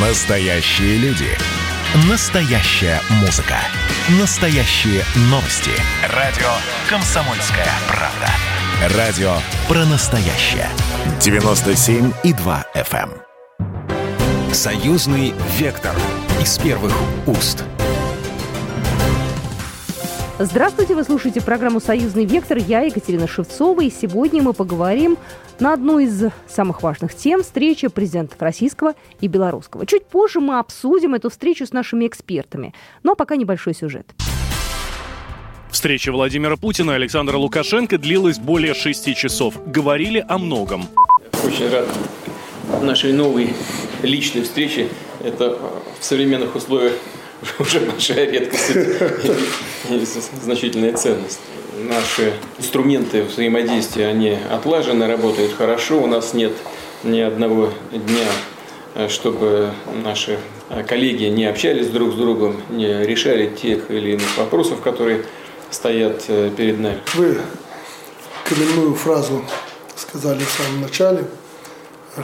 Настоящие люди. Настоящая музыка. Настоящие новости. Радио «Комсомольская правда». Радио про настоящее. 97,2 FM. «Союзный вектор». Из первых уст. Здравствуйте, вы слушаете программу «Союзный вектор». Я Екатерина Шевцова, и сегодня мы поговорим на одну из самых важных тем – встреча президентов российского и белорусского. Чуть позже мы обсудим эту встречу с нашими экспертами, но пока небольшой сюжет. Встреча Владимира Путина и Александра Лукашенко длилась более 6 часов. Говорили о многом. Очень рад нашей новой личной встрече. Это в современных условиях уже большая редкость и значительная ценность. Наши инструменты взаимодействия, они отлажены, работают хорошо. У нас нет ни одного дня, чтобы наши коллеги не общались друг с другом, не решали тех или иных вопросов, которые стоят перед нами. Вы коренную фразу сказали в самом начале,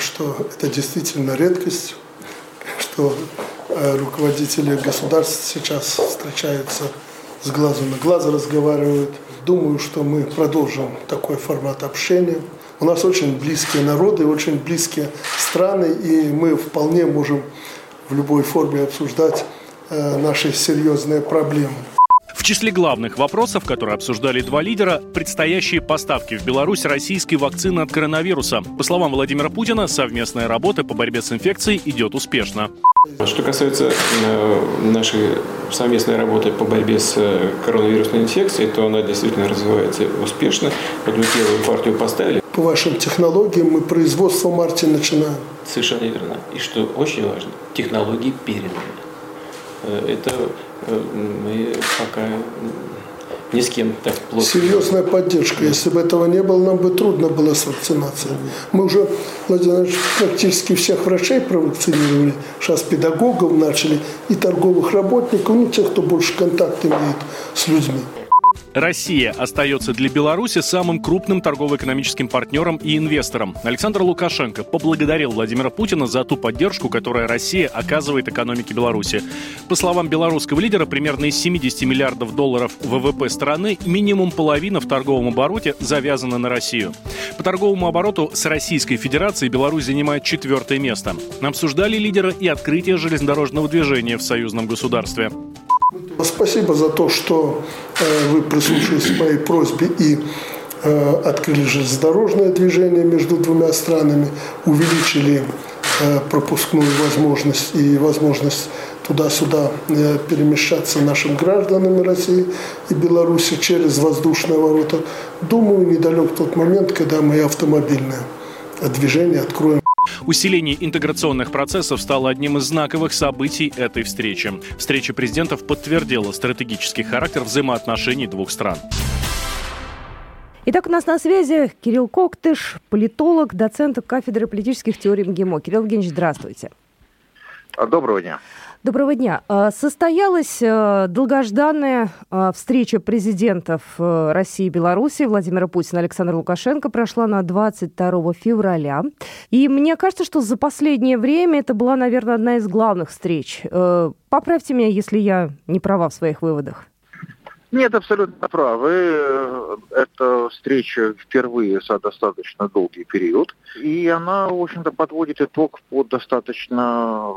что это действительно редкость, что руководители государств сейчас встречаются с глазу на глаз, разговаривают. Думаю, что мы продолжим такой формат общения. У нас очень близкие народы, очень близкие страны, и мы вполне можем в любой форме обсуждать наши серьезные проблемы. В числе главных вопросов, которые обсуждали два лидера, предстоящие поставки в Беларусь российской вакцины от коронавируса. По словам Владимира Путина, совместная работа по борьбе с инфекцией идет успешно. Что касается нашей совместной работы по борьбе с коронавирусной инфекцией, то она действительно развивается успешно. Вот мы первую партию поставили. По вашим технологиям мы производство в марте начинаем. Совершенно верно. И что очень важно, технологии переданы. Это мы пока ни с кем так плохо. Серьезная поддержка. Если бы этого не было, нам бы трудно было с вакцинацией. Мы уже, Владимир Ильич, практически всех врачей провакцинировали. Сейчас педагогов начали и торговых работников, ну, тех, кто больше контакт имеет с людьми. Россия остается для Беларуси самым крупным торгово-экономическим партнером и инвестором. Александр Лукашенко поблагодарил Владимира Путина за ту поддержку, которую Россия оказывает экономике Беларуси. По словам белорусского лидера, примерно из 70 миллиардов долларов ВВП страны минимум половина в торговом обороте завязана на Россию. По торговому обороту с Российской Федерацией Беларусь занимает 4-е место. Обсуждали лидеры и открытие железнодорожного движения в союзном государстве. Спасибо за то, что вы прислушались к моей просьбе и открыли железнодорожное движение между двумя странами, увеличили пропускную возможность и возможность туда-сюда перемещаться нашим гражданам России и Беларуси через воздушные ворота. Думаю, недалек тот момент, когда мы и автомобильное движение откроем. Усиление интеграционных процессов стало одним из знаковых событий этой встречи. Встреча президентов подтвердила стратегический характер взаимоотношений двух стран. Итак, у нас на связи Кирилл Коктыш, политолог, доцент кафедры политических теорий МГИМО. Кирилл Евгеньевич, здравствуйте. Доброго дня. Доброго дня. Состоялась долгожданная встреча президентов России и Беларуси Владимира Путина и Александра Лукашенко, прошла на 22 февраля. И мне кажется, что за последнее время это была, наверное, одна из главных встреч. Поправьте меня, если я не права в своих выводах. Нет, абсолютно правы. Эта встреча впервые за достаточно долгий период. И она, в общем-то, подводит итог по достаточно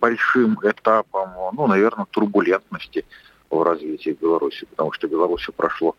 большим этапам, ну, наверное, турбулентности в развитии Беларуси. Потому что в Беларуси прошло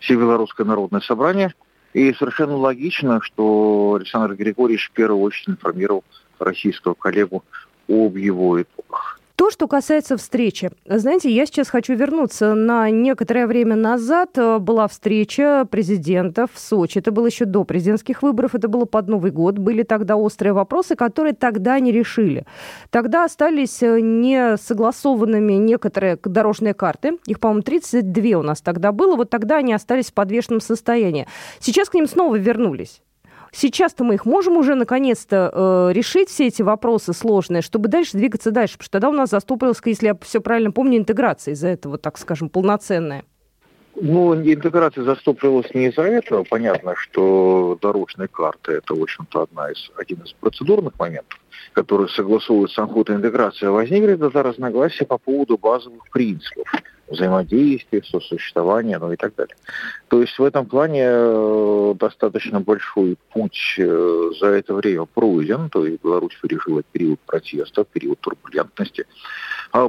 Всебелорусское народное собрание. И совершенно логично, что Александр Григорьевич в первую очередь информировал российского коллегу об его итогах. То, что касается встречи. Знаете, я сейчас хочу вернуться на некоторое время назад. Была встреча президентов в Сочи. Это было еще до президентских выборов, это было под Новый год. Были тогда острые вопросы, которые тогда не решили. Тогда остались несогласованными некоторые дорожные карты. Их, по-моему, 32 у нас тогда было. Вот тогда они остались в подвешенном состоянии. Сейчас к ним снова вернулись. Сейчас-то мы их можем уже наконец-то решить, все эти вопросы сложные, чтобы дальше двигаться дальше. Потому что тогда у нас застопорилась, если я все правильно помню, интеграция из-за этого, так скажем, полноценная. Ну, интеграция застопорилась не из-за этого. Понятно, что дорожная карта – это, в общем-то, один из процедурных моментов, которые согласовывают с интеграцией. Возникли тогда разногласия по поводу базовых принципов взаимодействия, сосуществования, ну и так далее. То есть в этом плане достаточно большой путь за это время пройден, то есть Беларусь пережила период протестов, период турбулентности.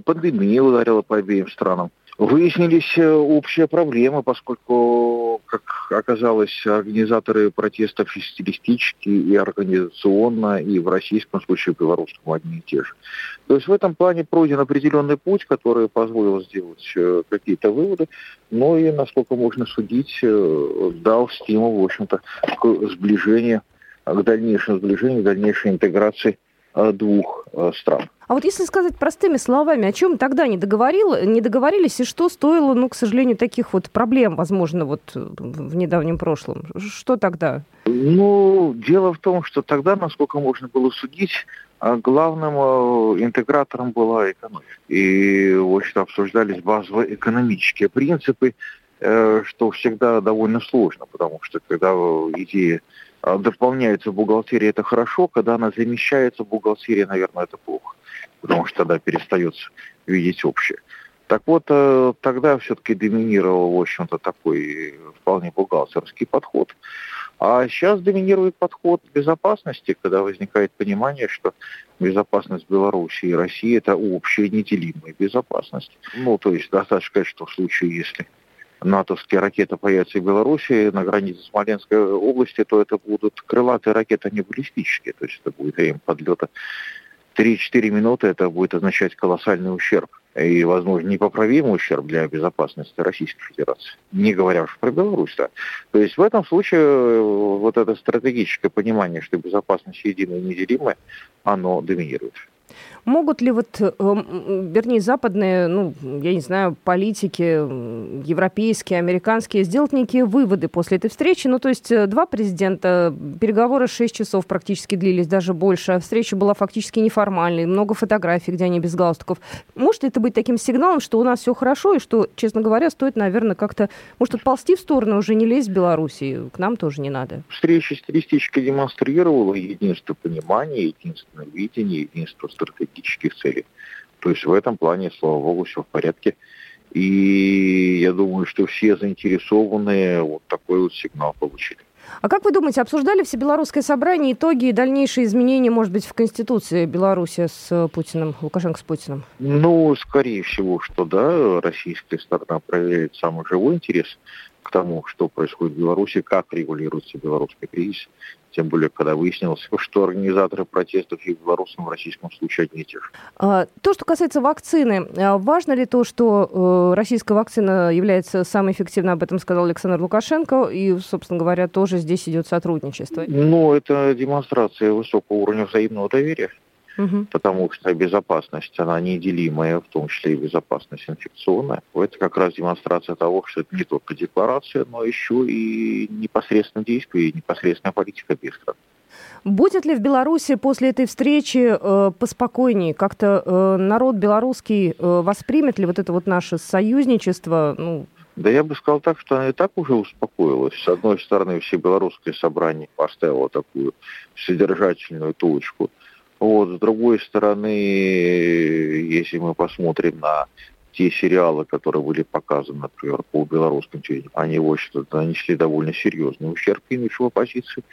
Пандемия ударила по обеим странам. Выяснились общие проблемы, поскольку, как оказалось, организаторы протестов и стилистически, и организационно, и в российском случае, в белорусском одни и те же. То есть в этом плане пройден определенный путь, который позволил сделать какие-то выводы, но и, насколько можно судить, дал стимул, в общем-то, к дальнейшему сближению, к дальнейшей интеграции двух стран. А вот если сказать простыми словами, о чем тогда не договорились и что стоило, к сожалению, таких вот проблем, возможно, в недавнем прошлом? Что тогда? Дело в том, что тогда, насколько можно было судить, главным интегратором была экономика. И, в общем-то, обсуждались базовые экономические принципы, что всегда довольно сложно, потому что когда идея дополняется в бухгалтерии, это хорошо, когда она замещается в бухгалтерии, наверное, это плохо, потому что тогда перестается видеть общее. Так вот, тогда все-таки доминировал, в общем-то, такой вполне бухгалтерский подход. А сейчас доминирует подход безопасности, когда возникает понимание, что безопасность Беларуси и России – это общая неделимая безопасность. То есть достаточно сказать, что в случае, если натовские ракеты появятся в Беларуси на границе Смоленской области, то это будут крылатые ракеты, не баллистические. То есть это будет время подлета 3-4 минуты, это будет означать колоссальный ущерб и, возможно, непоправимый ущерб для безопасности Российской Федерации, не говоря уж про Беларусь. Да. То есть в этом случае вот это стратегическое понимание, что безопасность единая и неделимая, оно доминирует. Могут ли западные, политики, европейские, американские, сделать некие выводы после этой встречи? То есть два президента, переговоры 6 часов практически длились, даже больше. Встреча была фактически неформальной, много фотографий, где они без галстуков. Может ли это быть таким сигналом, что у нас все хорошо и что, честно говоря, стоит, наверное, как-то, может, отползти в сторону, уже не лезть в Беларусь, и к нам тоже не надо? Встреча стилистически демонстрировала единство понимания, единственное видение, единство стратегических целей. То есть в этом плане, слава богу, все в порядке. И я думаю, что все заинтересованные такой сигнал получили. А как вы думаете, обсуждали всебелорусское собрание итоги и дальнейшие изменения, может быть, в Конституции Беларуси с Путиным, Лукашенко с Путиным? Скорее всего, что да. Российская сторона проявляет самый живой интерес к тому, что происходит в Беларуси, как регулируется белорусский кризис. Тем более, когда выяснилось, что организаторы протестов и в белорусском, и в российском случае одни и те же. То, что касается вакцины, важно ли то, что российская вакцина является самой эффективной? Об этом сказал Александр Лукашенко. И, собственно говоря, тоже здесь идет сотрудничество. Это демонстрация высокого уровня взаимного доверия. Угу. Потому что безопасность, она неделимая, в том числе и безопасность инфекционная. Это как раз демонстрация того, что это не только декларация, но еще и непосредственное действие, и непосредственная политика обеих стран. Будет ли в Беларуси после этой встречи поспокойнее? Как-то народ белорусский воспримет ли это наше союзничество? Да я бы сказал так, что она и так уже успокоилась. С одной стороны, всебелорусское собрание поставило такую содержательную точку. С другой стороны, если мы посмотрим на те сериалы, которые были показаны, например, по белорусскому телевидению, они, в общем-то, нанесли довольно серьезный ущерб имиджу оппозиции,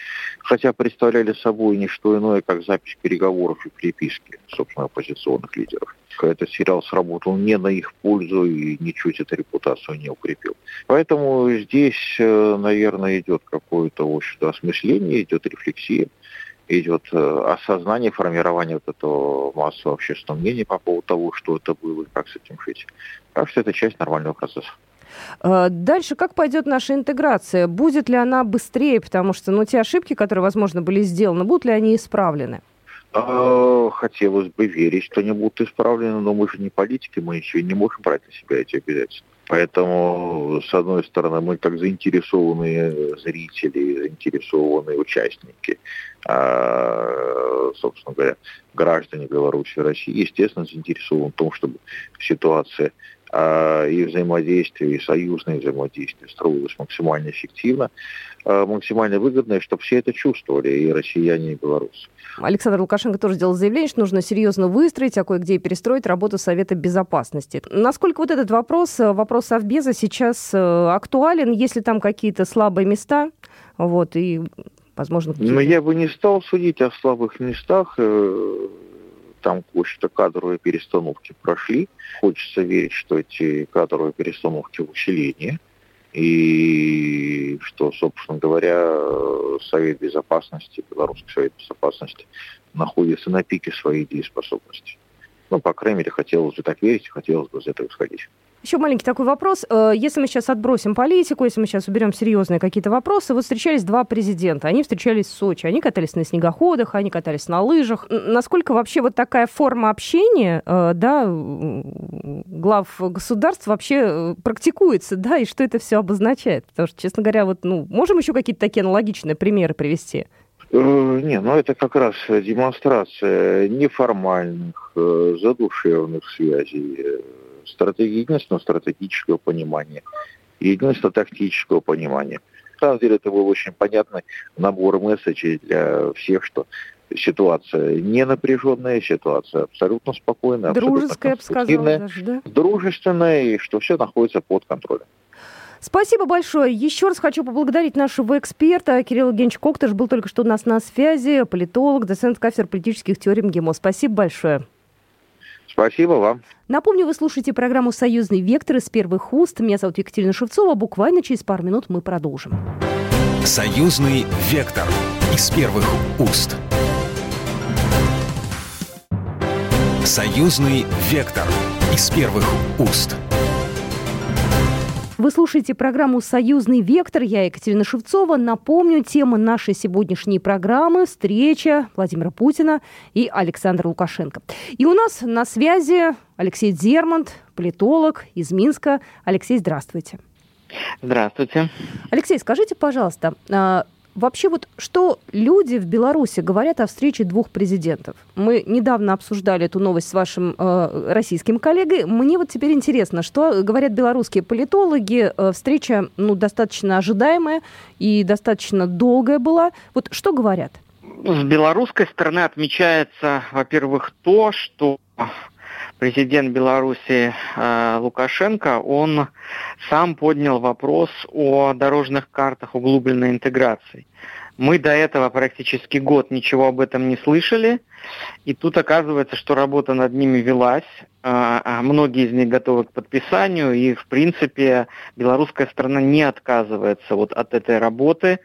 хотя представляли собой не что иное, как запись переговоров и переписки, собственно, оппозиционных лидеров. Этот сериал сработал не на их пользу и ничуть эту репутацию не укрепил. Поэтому здесь, наверное, идет какое-то, в общем-то, осмысление, идет рефлексия. Идет осознание, формирование этого массового общественного мнения по поводу того, что это было и как с этим жить. Так что это часть нормального процесса. Дальше как пойдет наша интеграция? Будет ли она быстрее? Потому что те ошибки, которые, возможно, были сделаны, будут ли они исправлены? Хотелось бы верить, что они будут исправлены, но мы же не политики, мы еще не можем брать на себя эти обязательства. Поэтому, с одной стороны, мы как заинтересованные зрители, заинтересованные участники, собственно говоря, граждане Беларуси и России, естественно, заинтересованы в том, чтобы ситуация и взаимодействие, и союзное взаимодействие строилось максимально эффективно, максимально выгодно, и чтобы все это чувствовали, и россияне, и белорусы. Александр Лукашенко тоже сделал заявление, что нужно серьезно выстроить, а кое-где и перестроить работу Совета Безопасности. Насколько вот этот вопрос Совбеза сейчас актуален, если там какие-то слабые места, вот, и, возможно... Какие-то... Но я бы не стал судить о слабых местах, там какие-то кадровые перестановки прошли. Хочется верить, что эти кадровые перестановки в усилении. И что, собственно говоря, Совет Безопасности, Белорусский Совет Безопасности находится на пике своей дееспособности. Ну, по крайней мере, хотелось бы так верить, хотелось бы из этого исходить. Еще маленький такой вопрос. Если мы сейчас отбросим политику, если мы сейчас уберем серьезные какие-то вопросы, вот встречались два президента, они встречались в Сочи, они катались на снегоходах, они катались на лыжах. Насколько вообще вот такая форма общения, да, глав государств вообще практикуется, да, и что это все обозначает? Потому что, честно говоря, вот, ну, можем еще какие-то такие аналогичные примеры привести? Не, ну это как раз демонстрация неформальных, задушевных связей, стратегического понимания, единственного тактического понимания. На самом деле это был очень понятный набор месседжей для всех, что ситуация не напряженная, ситуация абсолютно спокойная, дружеская, абсолютно конструктивная, дружественная, и что все находится под контролем. Спасибо большое. Еще раз хочу поблагодарить нашего эксперта. Кирилл Евгеньевич Коктыш был только что у нас на связи, политолог, доцент кафедры политических теорий МГИМО. Спасибо большое. Спасибо вам. Напомню, вы слушаете программу «Союзный вектор» из первых уст. Меня зовут Екатерина Шевцова. Буквально через пару минут мы продолжим. «Союзный вектор» из первых уст. «Союзный вектор» из первых уст. Вы слушаете программу «Союзный вектор». Я Екатерина Шевцова. Напомню, тема нашей сегодняшней программы – встреча Владимира Путина и Александра Лукашенко. И у нас на связи Алексей Дзермант, политолог из Минска. Алексей, здравствуйте. Здравствуйте. Алексей, скажите, пожалуйста, вообще вот что люди в Беларуси говорят о встрече двух президентов? Мы недавно обсуждали эту новость с вашим российским коллегой. Мне вот теперь интересно, что говорят белорусские политологи. Встреча, ну, достаточно ожидаемая и достаточно долгая была. Вот что говорят? С белорусской стороны отмечается, во-первых, то, что президент Беларуси Лукашенко, он сам поднял вопрос о дорожных картах углубленной интеграции. Мы до этого практически год ничего об этом не слышали, и тут оказывается, что работа над ними велась, многие из них готовы к подписанию, и в принципе белорусская сторона не отказывается вот от этой работы,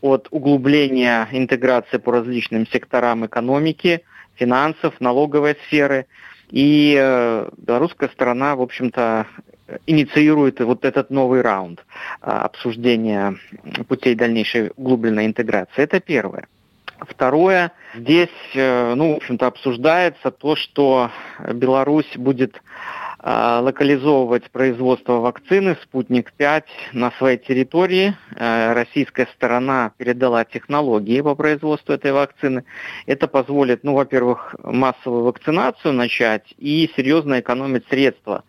от углубления интеграции по различным секторам экономики, финансов, налоговой сферы. И белорусская сторона, в общем-то, инициирует вот этот новый раунд обсуждения путей дальнейшей углубленной интеграции. Это первое. Второе, здесь, ну, в общем-то, обсуждается то, что Беларусь будет локализовывать производство вакцины «Спутник-5» на своей территории. Российская сторона передала технологии по производству этой вакцины. Это позволит, ну, во-первых, массовую вакцинацию начать и серьезно экономить средства,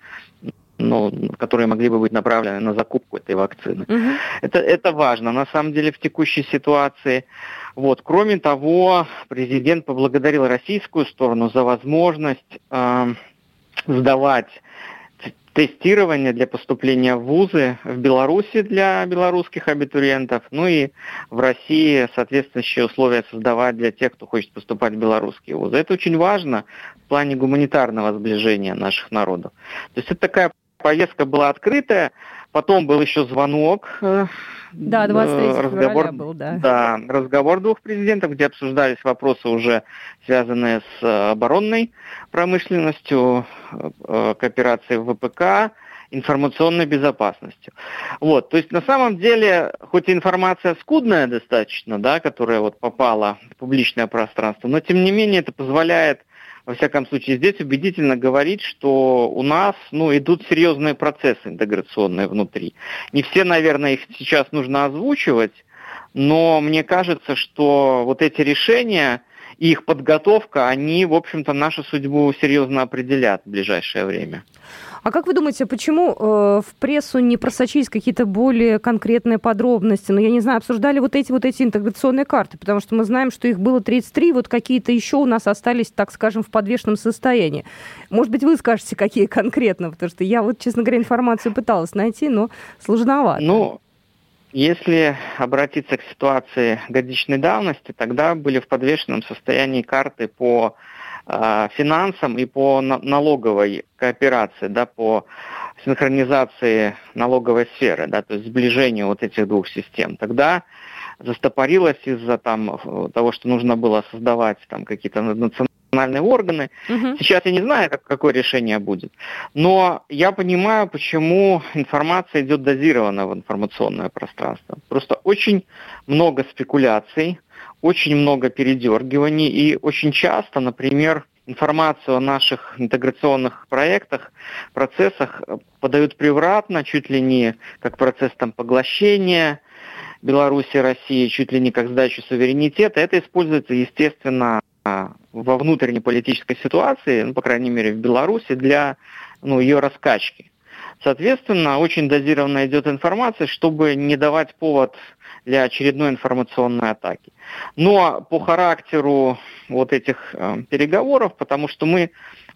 ну, которые могли бы быть направлены на закупку этой вакцины. Угу. Это важно, на самом деле, в текущей ситуации. Вот. Кроме того, президент поблагодарил российскую сторону за возможность сдавать тестирование для поступления в вузы в Беларуси для белорусских абитуриентов, ну и в России соответствующие условия создавать для тех, кто хочет поступать в белорусские вузы. Это очень важно в плане гуманитарного сближения наших народов. То есть это такая повестка была открытая, потом был еще звонок, да, 23 разговор, был, да. Да, разговор двух президентов, где обсуждались вопросы уже связанные с оборонной промышленностью, кооперацией в ВПК, информационной безопасностью. Вот, то есть на самом деле, хоть и информация скудная достаточно, да, которая вот попала в публичное пространство, но тем не менее это позволяет, во всяком случае, здесь убедительно говорить, что у нас, ну, идут серьезные процессы интеграционные внутри. Не все, наверное, их сейчас нужно озвучивать, но мне кажется, что вот эти решения и их подготовка, они, в общем-то, нашу судьбу серьезно определят в ближайшее время. А как вы думаете, почему в прессу не просочились какие-то более конкретные подробности? Ну, я не знаю, обсуждали вот эти интеграционные карты, потому что мы знаем, что их было 33, вот какие-то еще у нас остались, так скажем, в подвешенном состоянии. Может быть, вы скажете, какие конкретно, потому что я вот, честно говоря, информацию пыталась найти, но сложновато. Ну, если обратиться к ситуации годичной давности, тогда были в подвешенном состоянии карты по финансам и по налоговой кооперации, да, по синхронизации налоговой сферы, да, то есть сближению вот этих двух систем. Тогда застопорилось из-за того, что нужно было создавать какие-то национальные органы. Угу. Сейчас я не знаю, какое решение будет, но я понимаю, почему информация идет дозированно в информационное пространство. Просто очень много спекуляций, очень много передергиваний, и очень часто, например, информацию о наших интеграционных проектах, процессах подают превратно, чуть ли не как процесс поглощения Белоруссии, России, чуть ли не как сдачу суверенитета. Это используется, естественно, во внутренней политической ситуации, по крайней мере, в Беларуси, для ее раскачки. Соответственно, очень дозированно идет информация, чтобы не давать повод для очередной информационной атаки. Но по характеру вот этих переговоров, потому что мы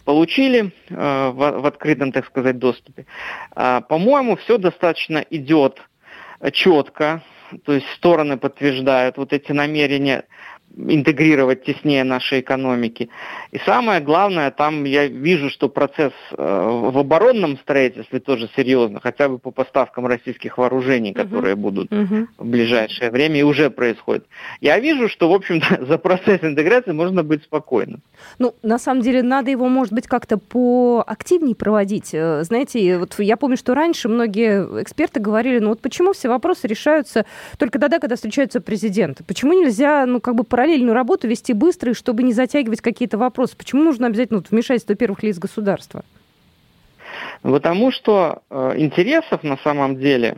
получили в открытом, так сказать, доступе, по-моему, все достаточно идет четко, то есть стороны подтверждают вот эти намерения интегрировать теснее наши экономики. И самое главное, там я вижу, что процесс в оборонном строительстве тоже серьезно, хотя бы по поставкам российских вооружений, которые будут в ближайшее время и уже происходят. Я вижу, что, в общем-то, за процесс интеграции можно быть спокойным. Ну, на самом деле, надо его, может быть, как-то поактивнее проводить. Знаете, вот я помню, что раньше многие эксперты говорили, почему все вопросы решаются только тогда, когда встречаются президенты? Почему нельзя, параллельную работу вести быстро, чтобы не затягивать какие-то вопросы? Почему нужно обязательно вмешательство первых лиц государства? Потому что интересов на самом деле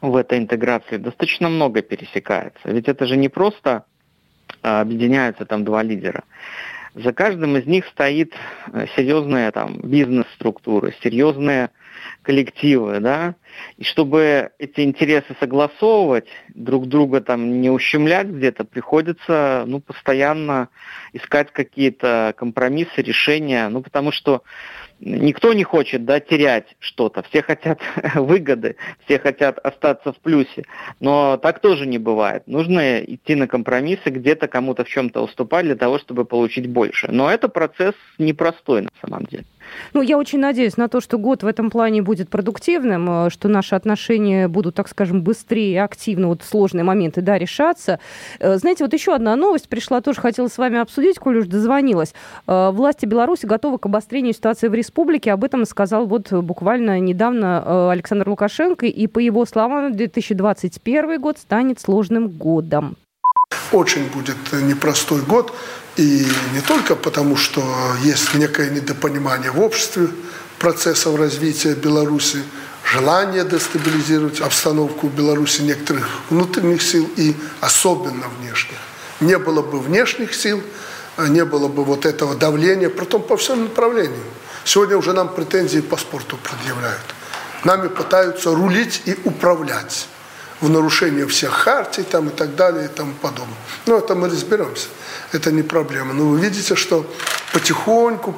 в этой интеграции достаточно много пересекается. Ведь это же не просто объединяются два лидера. За каждым из них стоит серьезные бизнес-структуры, серьезные коллективы, да, и чтобы эти интересы согласовывать, друг друга не ущемлять где-то, приходится, постоянно искать какие-то компромиссы, решения, потому что никто не хочет, терять что-то, все хотят выгоды, все хотят остаться в плюсе, но так тоже не бывает, нужно идти на компромиссы, где-то кому-то в чем-то уступать для того, чтобы получить больше, но это процесс непростой на самом деле. Я очень надеюсь на то, что год в этом плане будет продуктивным, что наши отношения будут, так скажем, быстрее и активно в сложные моменты, решаться. Знаете, еще одна новость пришла, тоже хотела с вами обсудить, коль уж дозвонилась. Власти Беларуси готовы к обострению ситуации в республике. Об этом сказал буквально недавно Александр Лукашенко, и, по его словам, 2021 год станет сложным годом. Очень будет непростой год, и не только потому, что есть некое недопонимание в обществе процессов развития Беларуси, желание дестабилизировать обстановку в Беларуси некоторых внутренних сил и особенно внешних. Не было бы внешних сил, не было бы вот этого давления, притом по всем направлениям. Сегодня уже нам претензии по спорту предъявляют. Нами пытаются рулить и управлять. В нарушение всех хартий и так далее и тому подобное. Это мы разберемся, это не проблема. Но вы видите, что потихоньку,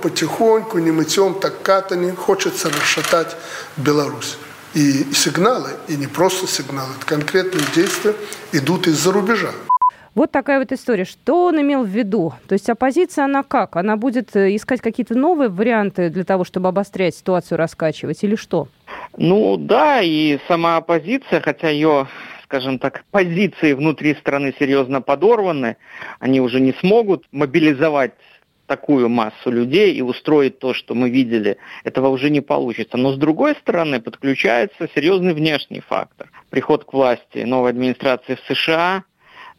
не мытьем, так катаньем, хочется расшатать Беларусь. И сигналы, и не просто сигналы, это конкретные действия идут из-за рубежа. Вот такая история. Что он имел в виду? То есть оппозиция, она как? Она будет искать какие-то новые варианты для того, чтобы обострять ситуацию, раскачивать или что? Да, и сама оппозиция, хотя ее, скажем так, позиции внутри страны серьезно подорваны, они уже не смогут мобилизовать такую массу людей и устроить то, что мы видели, этого уже не получится. Но с другой стороны подключается серьезный внешний фактор. Приход к власти новой администрации в США,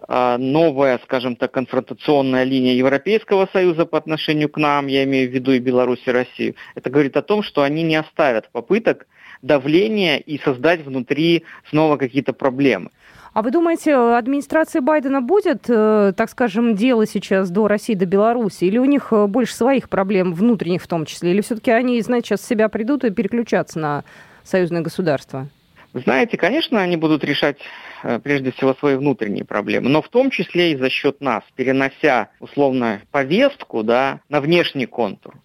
новая, скажем так, конфронтационная линия Европейского Союза по отношению к нам, я имею в виду и Беларусь, и Россию, это говорит о том, что они не оставят попыток давления и создать внутри снова какие-то проблемы. А вы думаете, администрация Байдена будет, так скажем, дело сейчас до России, до Беларуси? Или у них больше своих проблем, внутренних в том числе? Или все-таки они, знаете, сейчас с себя придут и переключаться на союзное государство? Знаете, конечно, они будут решать прежде всего свои внутренние проблемы, но в том числе и за счет нас, перенося, условно, повестку, да, на внешний контур.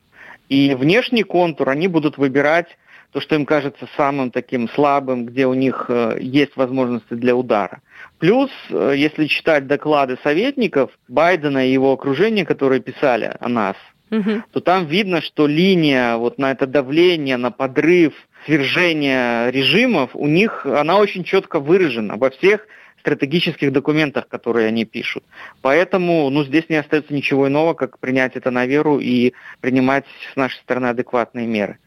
И внешний контур они будут выбирать то, что им кажется самым таким слабым, где у них есть возможности для удара. Плюс, если читать доклады советников Байдена и его окружения, которые писали о нас, то там видно, что линия вот на это давление, на подрыв, свержение режимов, у них она очень четко выражена во всех стратегических документах, которые они пишут. Поэтому здесь не остается ничего иного, как принять это на веру и принимать с нашей стороны адекватные меры.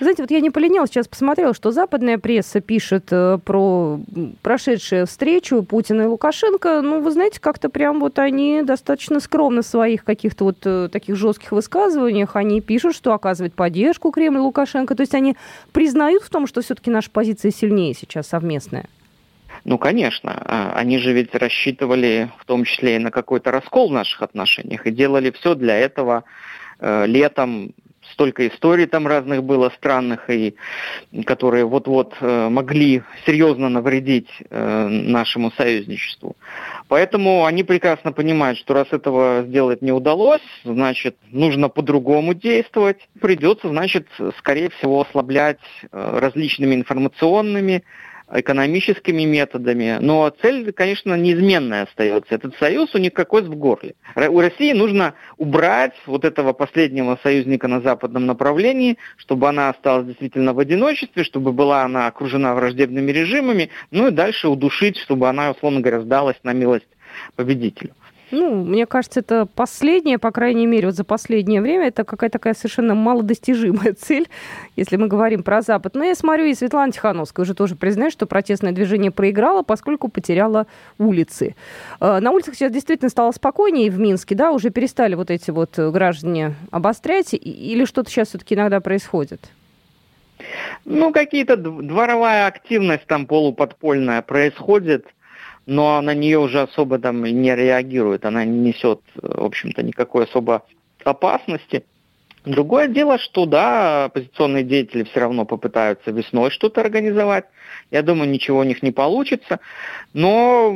Знаете, вот я не поленилась, сейчас посмотрела, что западная пресса пишет про прошедшую встречу Путина и Лукашенко. Вы знаете, как-то прям вот они достаточно скромно в своих каких-то вот таких жестких высказываниях. Они пишут, что оказывает поддержку Кремлю Лукашенко. То есть они признают в том, что все-таки наша позиция сильнее сейчас совместная. Конечно. Они же ведь рассчитывали в том числе и на какой-то раскол в наших отношениях. И делали все для этого летом. Столько историй там разных было, странных, и которые вот-вот могли серьезно навредить нашему союзничеству. Поэтому они прекрасно понимают, что раз этого сделать не удалось, значит, нужно по-другому действовать. Придется, значит, скорее всего, ослаблять различными информационными, экономическими методами. Но цель, конечно, неизменная остается. Этот союз у них как кость в горле. У России нужно убрать вот этого последнего союзника на западном направлении, чтобы она осталась действительно в одиночестве, чтобы была она окружена враждебными режимами, и дальше удушить, чтобы она, условно говоря, сдалась на милость победителю. Мне кажется, это последнее, по крайней мере, вот за последнее время, это какая-то такая совершенно малодостижимая цель, если мы говорим про Запад. Но я смотрю, и Светлана Тихановская уже тоже признает, что протестное движение проиграло, поскольку потеряло улицы. На улицах сейчас действительно стало спокойнее в Минске, да, уже перестали вот эти вот граждане обострять, или что-то сейчас все-таки иногда происходит? Какие-то дворовая активность там полуподпольная происходит, но на нее уже особо там не реагирует, она не несет, в общем-то, никакой особо опасности. Другое дело, что, оппозиционные деятели все равно попытаются весной что-то организовать. Я думаю, ничего у них не получится, но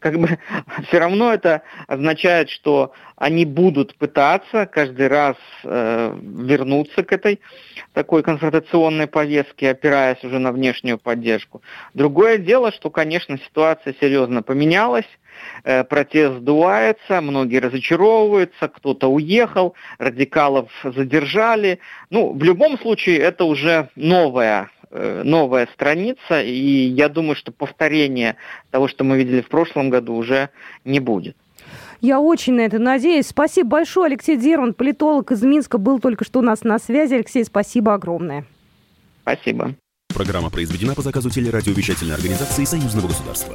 все равно это означает, что они будут пытаться каждый раз вернуться к этой такой конфронтационной повестке, опираясь уже на внешнюю поддержку. Другое дело, что, конечно, ситуация серьезно поменялась, протест сдувается, многие разочаровываются, кто-то уехал, радикалов задержали. В любом случае, это уже новая страница, и я думаю, что повторения того, что мы видели в прошлом году, уже не будет. Я очень на это надеюсь. Спасибо большое. Алексей Дзермант, политолог из Минска, был только что у нас на связи. Алексей, спасибо огромное. Спасибо. Программа произведена по заказу телерадиовещательной организации Союзного государства.